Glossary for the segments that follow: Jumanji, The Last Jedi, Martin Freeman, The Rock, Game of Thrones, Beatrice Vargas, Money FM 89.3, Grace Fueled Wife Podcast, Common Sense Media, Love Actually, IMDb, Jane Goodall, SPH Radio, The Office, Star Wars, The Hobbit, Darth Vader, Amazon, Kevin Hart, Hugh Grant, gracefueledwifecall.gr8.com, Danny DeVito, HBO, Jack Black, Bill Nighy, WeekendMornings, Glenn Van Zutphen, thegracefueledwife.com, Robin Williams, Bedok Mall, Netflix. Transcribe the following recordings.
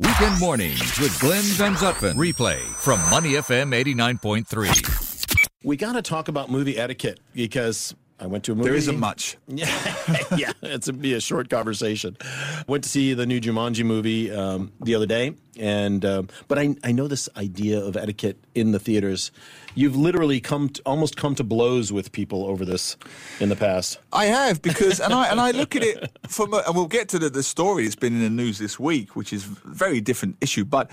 Weekend Mornings with Glenn Van Zutphen. Replay from Money FM 89.3. We got to talk about movie etiquette because I went to a movie. There isn't much. Yeah, it's going to be a short conversation. Went to see the new Jumanji movie the other day, and but I know this idea of etiquette in the theaters. You've literally almost come to blows with people over this in the past. I have, because and I look at it from, and we'll get to the story that's been in the news this week, which is a very different issue, but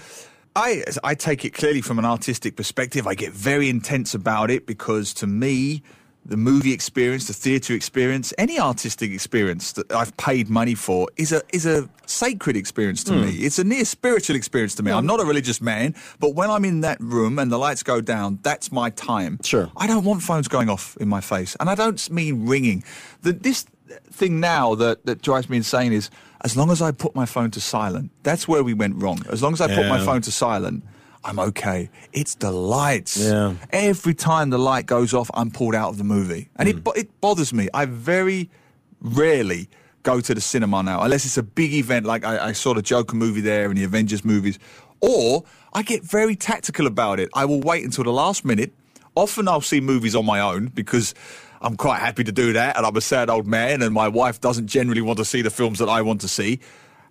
I take it clearly from an artistic perspective. I get very intense about it because, to me, the movie experience, the theatre experience, any artistic experience that I've paid money for is a sacred experience to me. It's a near spiritual experience to me. I'm not a religious man, but when I'm in that room and the lights go down, that's my time. Sure. I don't want phones going off in my face, and I don't mean ringing. This thing now that drives me insane is, as long as I put my phone to silent, that's where we went wrong. As long as I put my phone to silent, I'm okay. It's the lights. Yeah. Every time the light goes off, I'm pulled out of the movie. And it bothers me. I very rarely go to the cinema now, unless it's a big event, like I saw the Joker movie there and the Avengers movies. Or I get very tactical about it. I will wait until the last minute. Often I'll see movies on my own because I'm quite happy to do that, and I'm a sad old man, and my wife doesn't generally want to see the films that I want to see.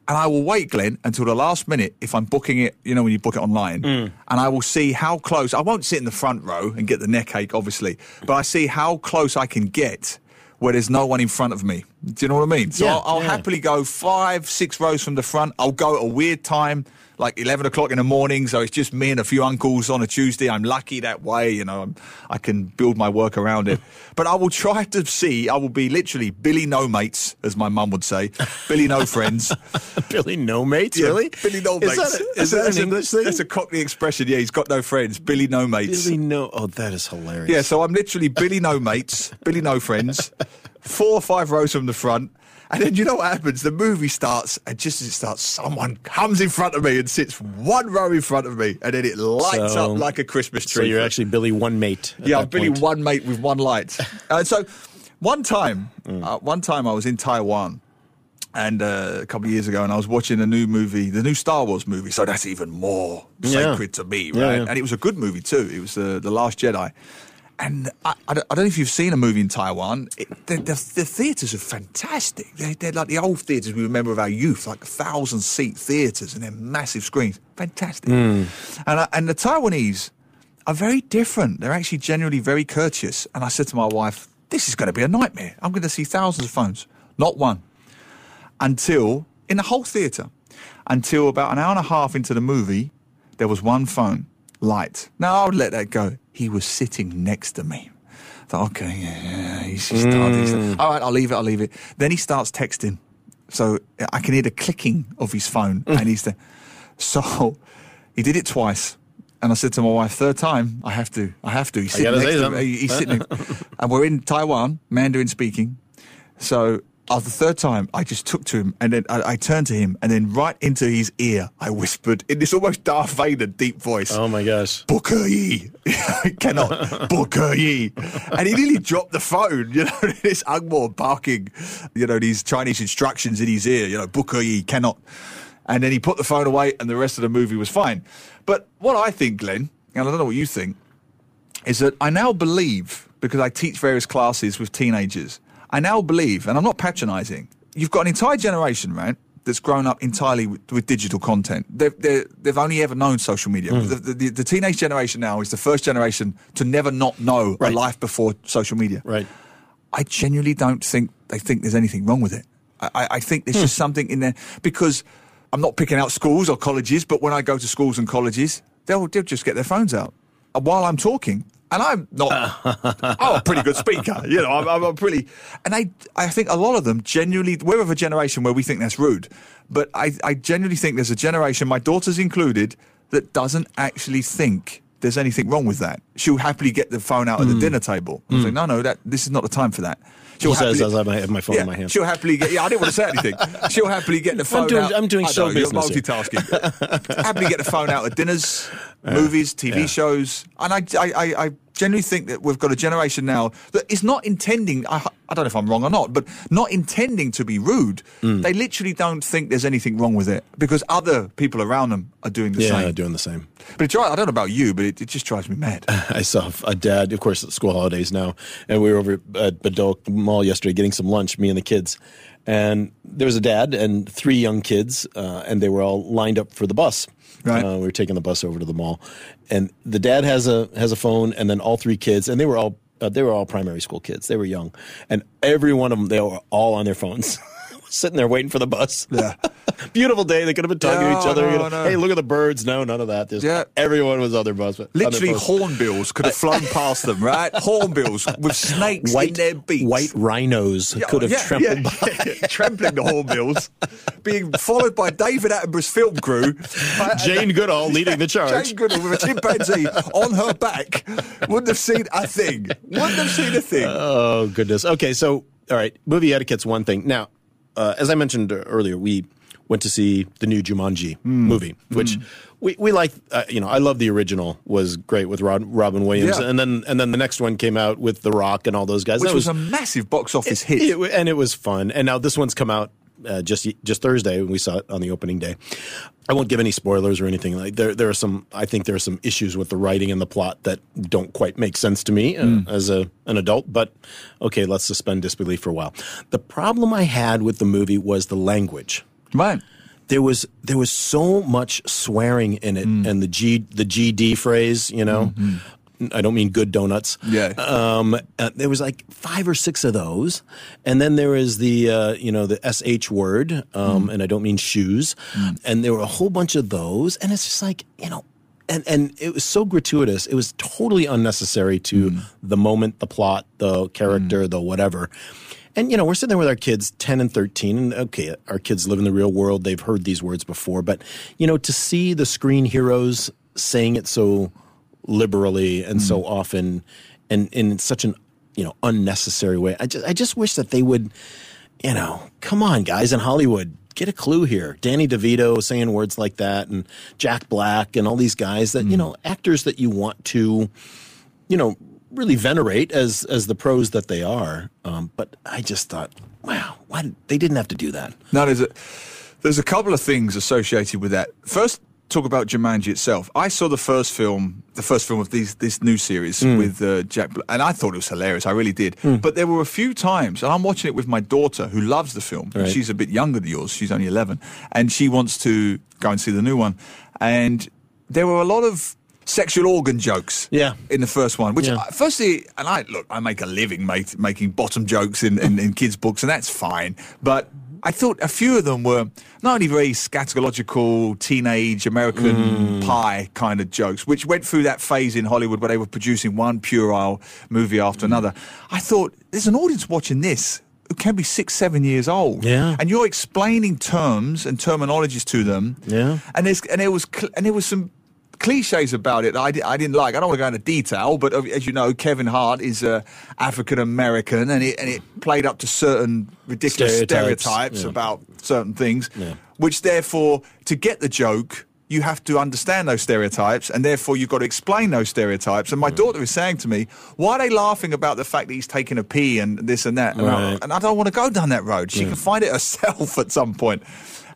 And I will wait, Glenn, until the last minute if I'm booking it, you know, when you book it online. And I will see how close. I won't sit in the front row and get the neck ache, obviously, but I see how close I can get where there's no one in front of me. Do you know what I mean? So I'll happily go 5-6 rows from the front. I'll go at a weird time, like 11 o'clock in the morning, so it's just me and a few uncles on a Tuesday. I'm lucky that way, you know, I can build my work around it. But I will try to see, I will be literally Billy No Mates, as my mum would say, Billy No Friends. Billy No Mates, yeah, really? Billy No Mates. Is that an English thing? That's a Cockney expression, yeah, he's got no friends, Billy No Mates. Billy No, oh, that is hilarious. Yeah, so I'm literally Billy No Mates, Billy No Friends, 4 or 5 rows from the front. And then you know what happens? The movie starts, and just as it starts, someone comes in front of me and sits one row in front of me, and then it lights up like a Christmas tree. So you're actually Billy One Mate. Yeah, I'm Billy One Mate with one light. So one time I was in Taiwan, and a couple of years ago, and I was watching a new movie, the new Star Wars movie, so that's even more sacred to me, right? Yeah. And it was a good movie, too. It was The Last Jedi. And I don't know if you've seen a movie in Taiwan. The theatres are fantastic. They're like the old theatres we remember of our youth, like 1,000-seat theatres, and they're massive screens. Fantastic. And the Taiwanese are very different. They're actually generally very courteous. And I said to my wife, this is going to be a nightmare. I'm going to see thousands of phones. Not one. In the whole theatre, until about an hour and a half into the movie, there was one phone light. Now, I would let that go. He was sitting next to me. I thought, okay, he's started. All right, I'll leave it. Then he starts texting. So I can hear the clicking of his phone. And he's there. So he did it twice. And I said to my wife, third time, I have to. He's sitting next to me. And we're in Taiwan, Mandarin speaking. So the third time, I just took to him, and then I turned to him, and then right into his ear, I whispered in this almost Darth Vader deep voice. Oh, my gosh. Booker Yee. Cannot. Booker Yee. And he nearly dropped the phone, you know, this Ungmo barking, you know, these Chinese instructions in his ear, you know, Booker Yee, cannot. And then he put the phone away, and the rest of the movie was fine. But what I think, Glenn, and I don't know what you think, is that I now believe, because I teach various classes with teenagers, I now believe, and I'm not patronising, you've got an entire generation, right, that's grown up entirely with digital content. They've only ever known social media. The teenage generation now is the first generation to never not know a life before social media. Right. I genuinely don't think they think there's anything wrong with it. I think there's just something in there, because I'm not picking out schools or colleges, but when I go to schools and colleges, they'll just get their phones out while I'm talking. And I'm not, a pretty good speaker. You know, I'm pretty, and I think a lot of them genuinely, we're of a generation where we think that's rude, but I genuinely think there's a generation, my daughter's included, that doesn't actually think there's anything wrong with that. She'll happily get the phone out at the dinner table. I think, no, this is not the time for that. She'll happily, as I have my phone in my hand. She'll happily get, I didn't want to say anything. She'll happily get the phone out. I'm doing show business. You're multitasking. Happily get the phone out at dinners, movies, TV shows. And I genuinely think that we've got a generation now that is not intending, I don't know if I'm wrong or not, but not intending to be rude. Mm. They literally don't think there's anything wrong with it because other people around them are doing the same. Yeah, doing the same. But it, I don't know about you, but it just drives me mad. I saw a dad, of course, at school holidays now, and we were over at Bedok Mall yesterday getting some lunch, me and the kids. And there was a dad and three young kids, and they were all lined up for the bus. Right. We were taking the bus over to the mall, and the dad has a phone, and then all three kids, and they were all primary school kids. They were young, and every one of them, they were all on their phones, sitting there waiting for the bus. Yeah. Beautiful day. They could have been talking to each other. Hey, look at the birds. No, none of that. Everyone was on their bus. Literally, hornbills could have flown past them, right? Hornbills with snakes in their beaks. White rhinos could have trampled by. Trampling the hornbills. Being followed by David Attenborough's film crew. Jane Goodall leading the charge. Jane Goodall with a chimpanzee on her back. Wouldn't have seen a thing. Wouldn't have seen a thing. Oh, goodness. Okay, so, all right. Movie etiquette's one thing. Now, as I mentioned earlier, we went to see the new Jumanji movie, which we liked. I love the original, was great with Robin Williams. Yeah. And then the next one came out with The Rock and all those guys. Which was a massive box office hit. And it was fun. And now this one's come out just Thursday, and we saw it on the opening day. I won't give any spoilers or anything. Like there are some issues with the writing and the plot that don't quite make sense to me as an adult. But okay, let's suspend disbelief for a while. The problem I had with the movie was the language. Right. There was so much swearing in it, and the GD phrase, you know. Mm-hmm. I don't mean good donuts. Yeah. There was like 5 or 6 of those, and then there is the the SH word, and I don't mean shoes, and there were a whole bunch of those, and it's just like, you know. And it was so gratuitous. It was totally unnecessary to the moment, the plot, the character, the whatever. And, we're sitting there with our kids, 10 and 13. And, okay, our kids live in the real world. They've heard these words before. But, to see the screen heroes saying it so liberally and so often and in such an, unnecessary way, I just wish that they would, come on, guys in Hollywood. Get a clue here. Danny DeVito saying words like that, and Jack Black and all these guys that, actors that you want to, really venerate as the pros that they are. But I just thought, wow, they didn't have to do that. Now, there's a couple of things associated with that. First, talk about Jumanji itself. I saw the first film of this new series with Jack Black, and I thought it was hilarious. I really did. But there were a few times, and I'm watching it with my daughter who loves the film. Right. She's a bit younger than yours. She's only 11, and she wants to go and see the new one. And there were a lot of sexual organ jokes in the first one, which firstly, and I make a living making bottom jokes in kids' books, and that's fine. But I thought a few of them were not only very scatological, teenage American Pie kind of jokes, which went through that phase in Hollywood where they were producing one puerile movie after another. I thought, there's an audience watching this who can be 6, 7 years old, and you're explaining terms and terminologies to them, and there was some cliches about it that I didn't like. I don't want to go into detail, but as you know, Kevin Hart is African-American, and it played up to certain ridiculous stereotypes about certain things, which therefore, to get the joke, you have to understand those stereotypes, and therefore you've got to explain those stereotypes. And my daughter is saying to me, why are they laughing about the fact that he's taking a pee and this and that? And I don't want to go down that road. She can find it herself at some point.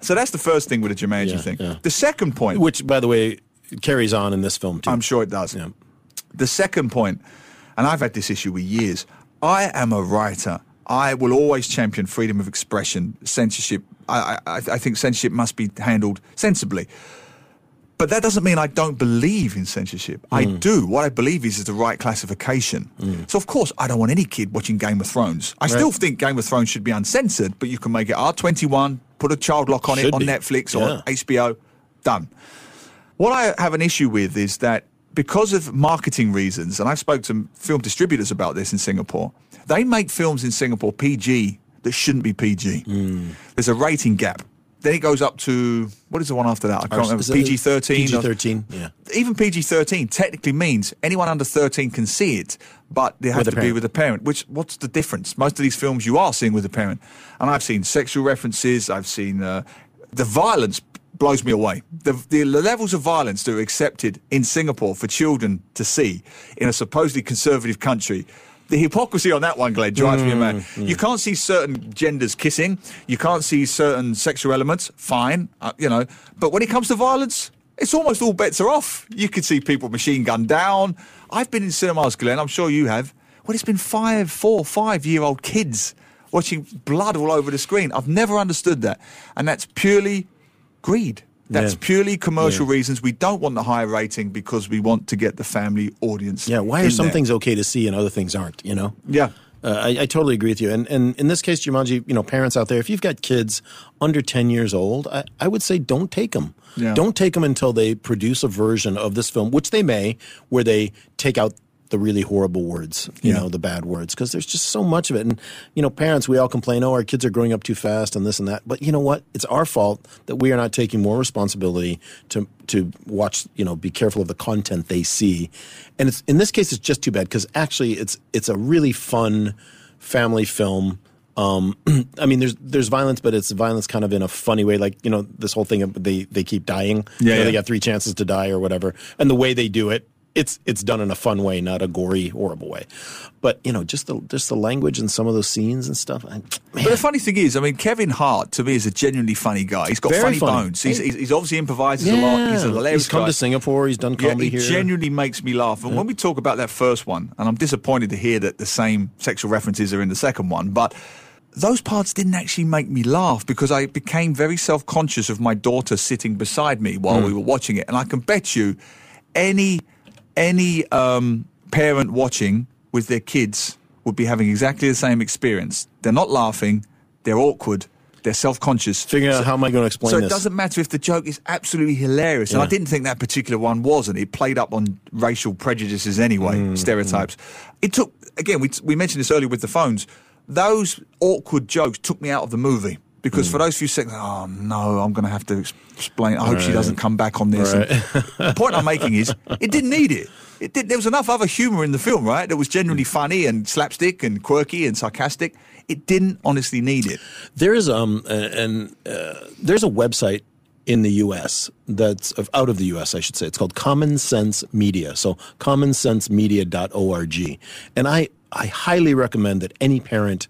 So that's the first thing with the Jumanji thing. Yeah. The second point, which, by the way, it carries on in this film too. I'm sure it does. Yeah. The second point, and I've had this issue for years, I am a writer. I will always champion freedom of expression, censorship. I think censorship must be handled sensibly. But that doesn't mean I don't believe in censorship. I do. What I believe is the right classification. So, of course, I don't want any kid watching Game of Thrones. I still think Game of Thrones should be uncensored, but you can make it R21, put a child lock on it on Netflix or HBO, done. What I have an issue with is that because of marketing reasons, and I've spoken to film distributors about this in Singapore, they make films in Singapore PG that shouldn't be PG. There's a rating gap. Then it goes up to, what is the one after that? I can't remember. PG-13? PG-13, yeah. Even PG-13 technically means anyone under 13 can see it, but they have to be with a parent. Which, what's the difference? Most of these films you are seeing with a parent. And I've seen sexual references. I've seen the violence blows me away. The levels of violence that are accepted in Singapore for children to see in a supposedly conservative country, the hypocrisy on that one, Glenn, drives me mad. You can't see certain genders kissing. You can't see certain sexual elements. Fine, you know. But when it comes to violence, it's almost all bets are off. You can see people machine gunned down. I've been in cinemas, Glenn, I'm sure you have, well, it's been 4-5-year-old kids watching blood all over the screen. I've never understood that. And that's purely greed. That's purely commercial reasons. We don't want the high rating because we want to get the family audience. Yeah, why are some things okay to see and other things aren't, you know? Yeah. I totally agree with you. And in this case, Jumanji, you know, parents out there, if you've got kids under 10 years old, I would say don't take them. Yeah. Don't take them until they produce a version of this film, which they may, where they take out the really horrible words, you know, the bad words, because there's just so much of it. And, you know, parents, we all complain, oh, our kids are growing up too fast and this and that. But you know what? It's our fault that we are not taking more responsibility to watch, you know, be careful of the content they see. And it's, in this case, it's just too bad because actually it's a really fun family film. I mean, there's violence, but it's violence kind of in a funny way. Like, you know, this whole thing of they keep dying. Yeah, you know, yeah. They got 3 chances to die or whatever. And the way they do it, it's done in a fun way, not a gory, horrible way. But, you know, just the language and some of those scenes and stuff. But the funny thing is, I mean, Kevin Hart, to me, is a genuinely funny guy. He's got funny bones. He's obviously improvises a lot. He's a hilarious guy. He's come to Singapore. He's done comedy here. He genuinely makes me laugh. And when we talk about that first one, and I'm disappointed to hear that the same sexual references are in the second one, but those parts didn't actually make me laugh because I became very self-conscious of my daughter sitting beside me while we were watching it. And I can bet you any parent watching with their kids would be having exactly the same experience. They're not laughing. They're awkward. They're self-conscious. Figuring out how am I going to explain this? So it doesn't matter if the joke is absolutely hilarious. Yeah. And I didn't think that particular one was, and it played up on racial prejudices anyway, stereotypes. It took, again, we mentioned this earlier with the phones. Those awkward jokes took me out of the movie. Because for those few seconds, oh, no, I'm going to have to explain. I hope she doesn't come back on this. Right. The point I'm making is it didn't need it. There was enough other humour in the film, right, that was genuinely funny and slapstick and quirky and sarcastic. It didn't honestly need it. There is there's a website in the U.S. that's out of the U.S., I should say. It's called Common Sense Media. So commonsensemedia.org. And I highly recommend that any parent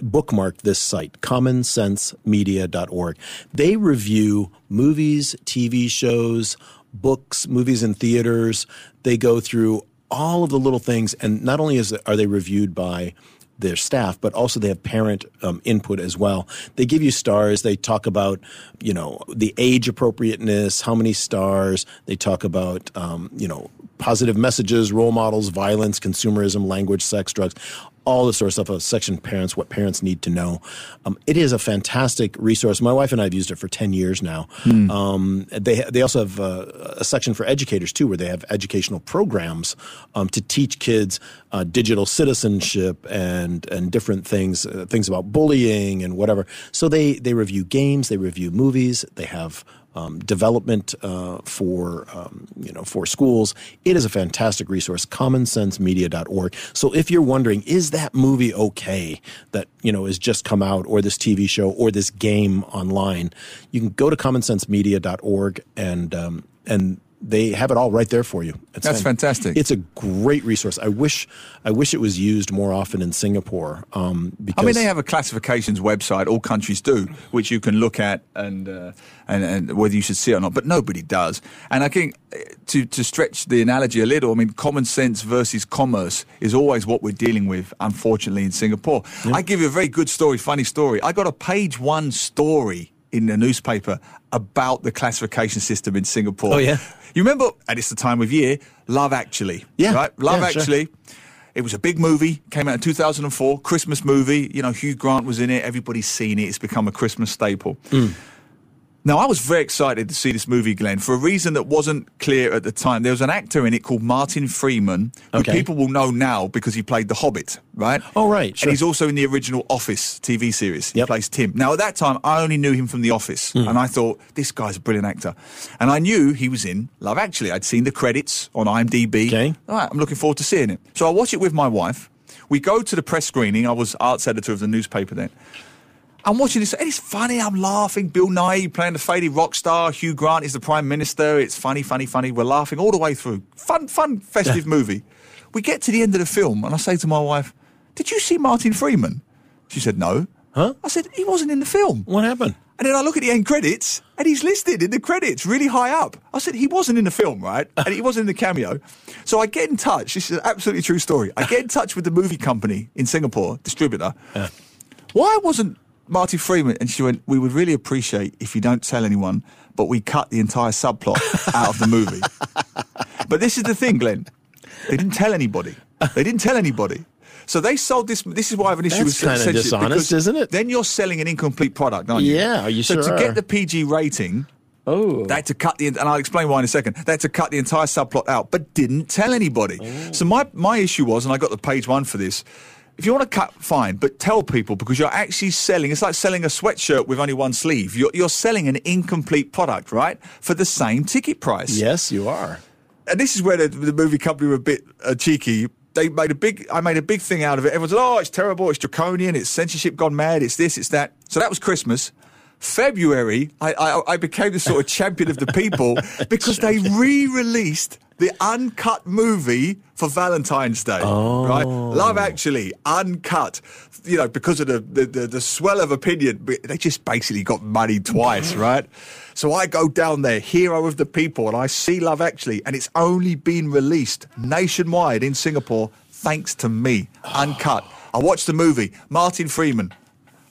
bookmark this site, commonsensemedia.org. They review movies, TV shows, books, movies in theaters. They go through all of the little things, and not only are they reviewed by their staff, but also they have parent input as well. They give you stars. They talk about, you know, the age appropriateness, how many stars. They talk about, you know, positive messages, role models, violence, consumerism, language, sex, drugs, all the sort of stuff of section parents, what parents need to know. It is a fantastic resource. My wife and I have used it for 10 years now. They also have a section for educators, too, where they have educational programs to teach kids digital citizenship and different things, things about bullying and whatever. So they review games, they review movies, they have development for schools. It is a fantastic resource, commonsensemedia.org. So if you're wondering, is that movie okay that, you know, has just come out, or this TV show, or this game online, you can go to commonsensemedia.org and they have it all right there for you. That's fantastic. It's a great resource. I wish it was used more often in Singapore. Because I mean, they have a classifications website, all countries do, which you can look at and whether you should see it or not, but nobody does. And I think to stretch the analogy a little, I mean, common sense versus commerce is always what we're dealing with, unfortunately, in Singapore. Yeah. I give you a very good story, funny story. I got a page one story in the newspaper about the classification system in Singapore. Oh, yeah. You remember, and it's the time of year, Love Actually. Yeah. Right? Love Actually. Sure. It was a big movie, came out in 2004, Christmas movie. You know, Hugh Grant was in it. Everybody's seen it. It's become a Christmas staple. Now, I was very excited to see this movie, Glenn, for a reason that wasn't clear at the time. There was an actor in it called Martin Freeman, who people will know now because he played The Hobbit, right? Oh, right. Sure. And he's also in the original Office TV series. He plays Tim. Now, at that time, I only knew him from The Office, and I thought, this guy's a brilliant actor. And I knew he was in Love Actually. I'd seen the credits on IMDb. Okay. All right, I'm looking forward to seeing it. So I watch it with my wife. We go to the press screening. I was arts editor of the newspaper then. I'm watching this, and it's funny. I'm laughing. Bill Nighy playing the faded rock star. Hugh Grant is the Prime Minister. It's funny, funny, funny. We're laughing all the way through. Fun, festive movie. We get to the end of the film, and I say to my wife, "Did you see Martin Freeman?" She said, "No." Huh? I said, "He wasn't in the film. What happened?" And then I look at the end credits, and he's listed in the credits really high up. I said, he wasn't in the film, right? And he wasn't in the cameo. So I get in touch. This is an absolutely true story. I get in touch with the movie company in Singapore, distributor. Yeah. Why wasn't Martin Freeman? And she went, we would really appreciate if you don't tell anyone, but we cut the entire subplot out of the movie. But this is the thing, Glenn. They didn't tell anybody. So they sold this. This is why I have an issue with censorship. That's kind of dishonest, isn't it? Then you're selling an incomplete product, aren't you? Yeah, you sure are. So to get the PG rating, they had to cut the, and I'll explain why in a second, they had to cut the entire subplot out, but didn't tell anybody. Oh. So my issue was, and I got the page one for this, if you want to cut, fine, but tell people, because you're actually selling, it's like selling a sweatshirt with only one sleeve. You're selling an incomplete product, right, for the same ticket price. Yes, you are. And this is where the movie company were a bit cheeky. I made a big thing out of it. Everyone said, oh, it's terrible, it's draconian, it's censorship gone mad, it's this, it's that. So that was Christmas. February, I became the sort of champion of the people because they re-released the uncut movie for Valentine's Day. Oh. Right? Love Actually, uncut. You know, because of the swell of opinion, they just basically got money twice, right? So I go down there, hero of the people, and I see Love Actually, and it's only been released nationwide in Singapore thanks to me, uncut. I watched the movie, Martin Freeman.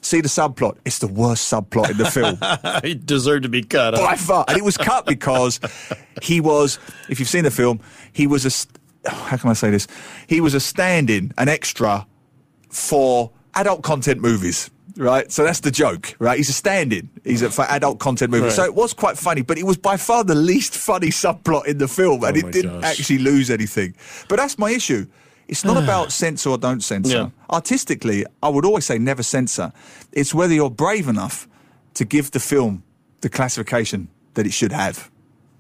See the subplot. It's the worst subplot in the film. It deserved to be cut. By far. And it was cut because he was, if you've seen the film, he was how can I say this? He was a stand-in, an extra for adult content movies, right? So that's the joke, right? He's a stand-in. He's for adult content movies. Right. So it was quite funny, but it was by far the least funny subplot in the film, and it didn't actually lose anything. But that's my issue. It's not about censor or don't censor. Yeah. Artistically, I would always say never censor. It's whether you're brave enough to give the film the classification that it should have.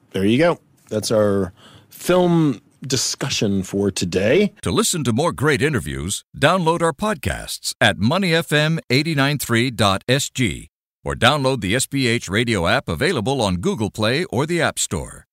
There you go. That's our film discussion for today. To listen to more great interviews, download our podcasts at moneyfm893.sg or download the SPH Radio app available on Google Play or the App Store.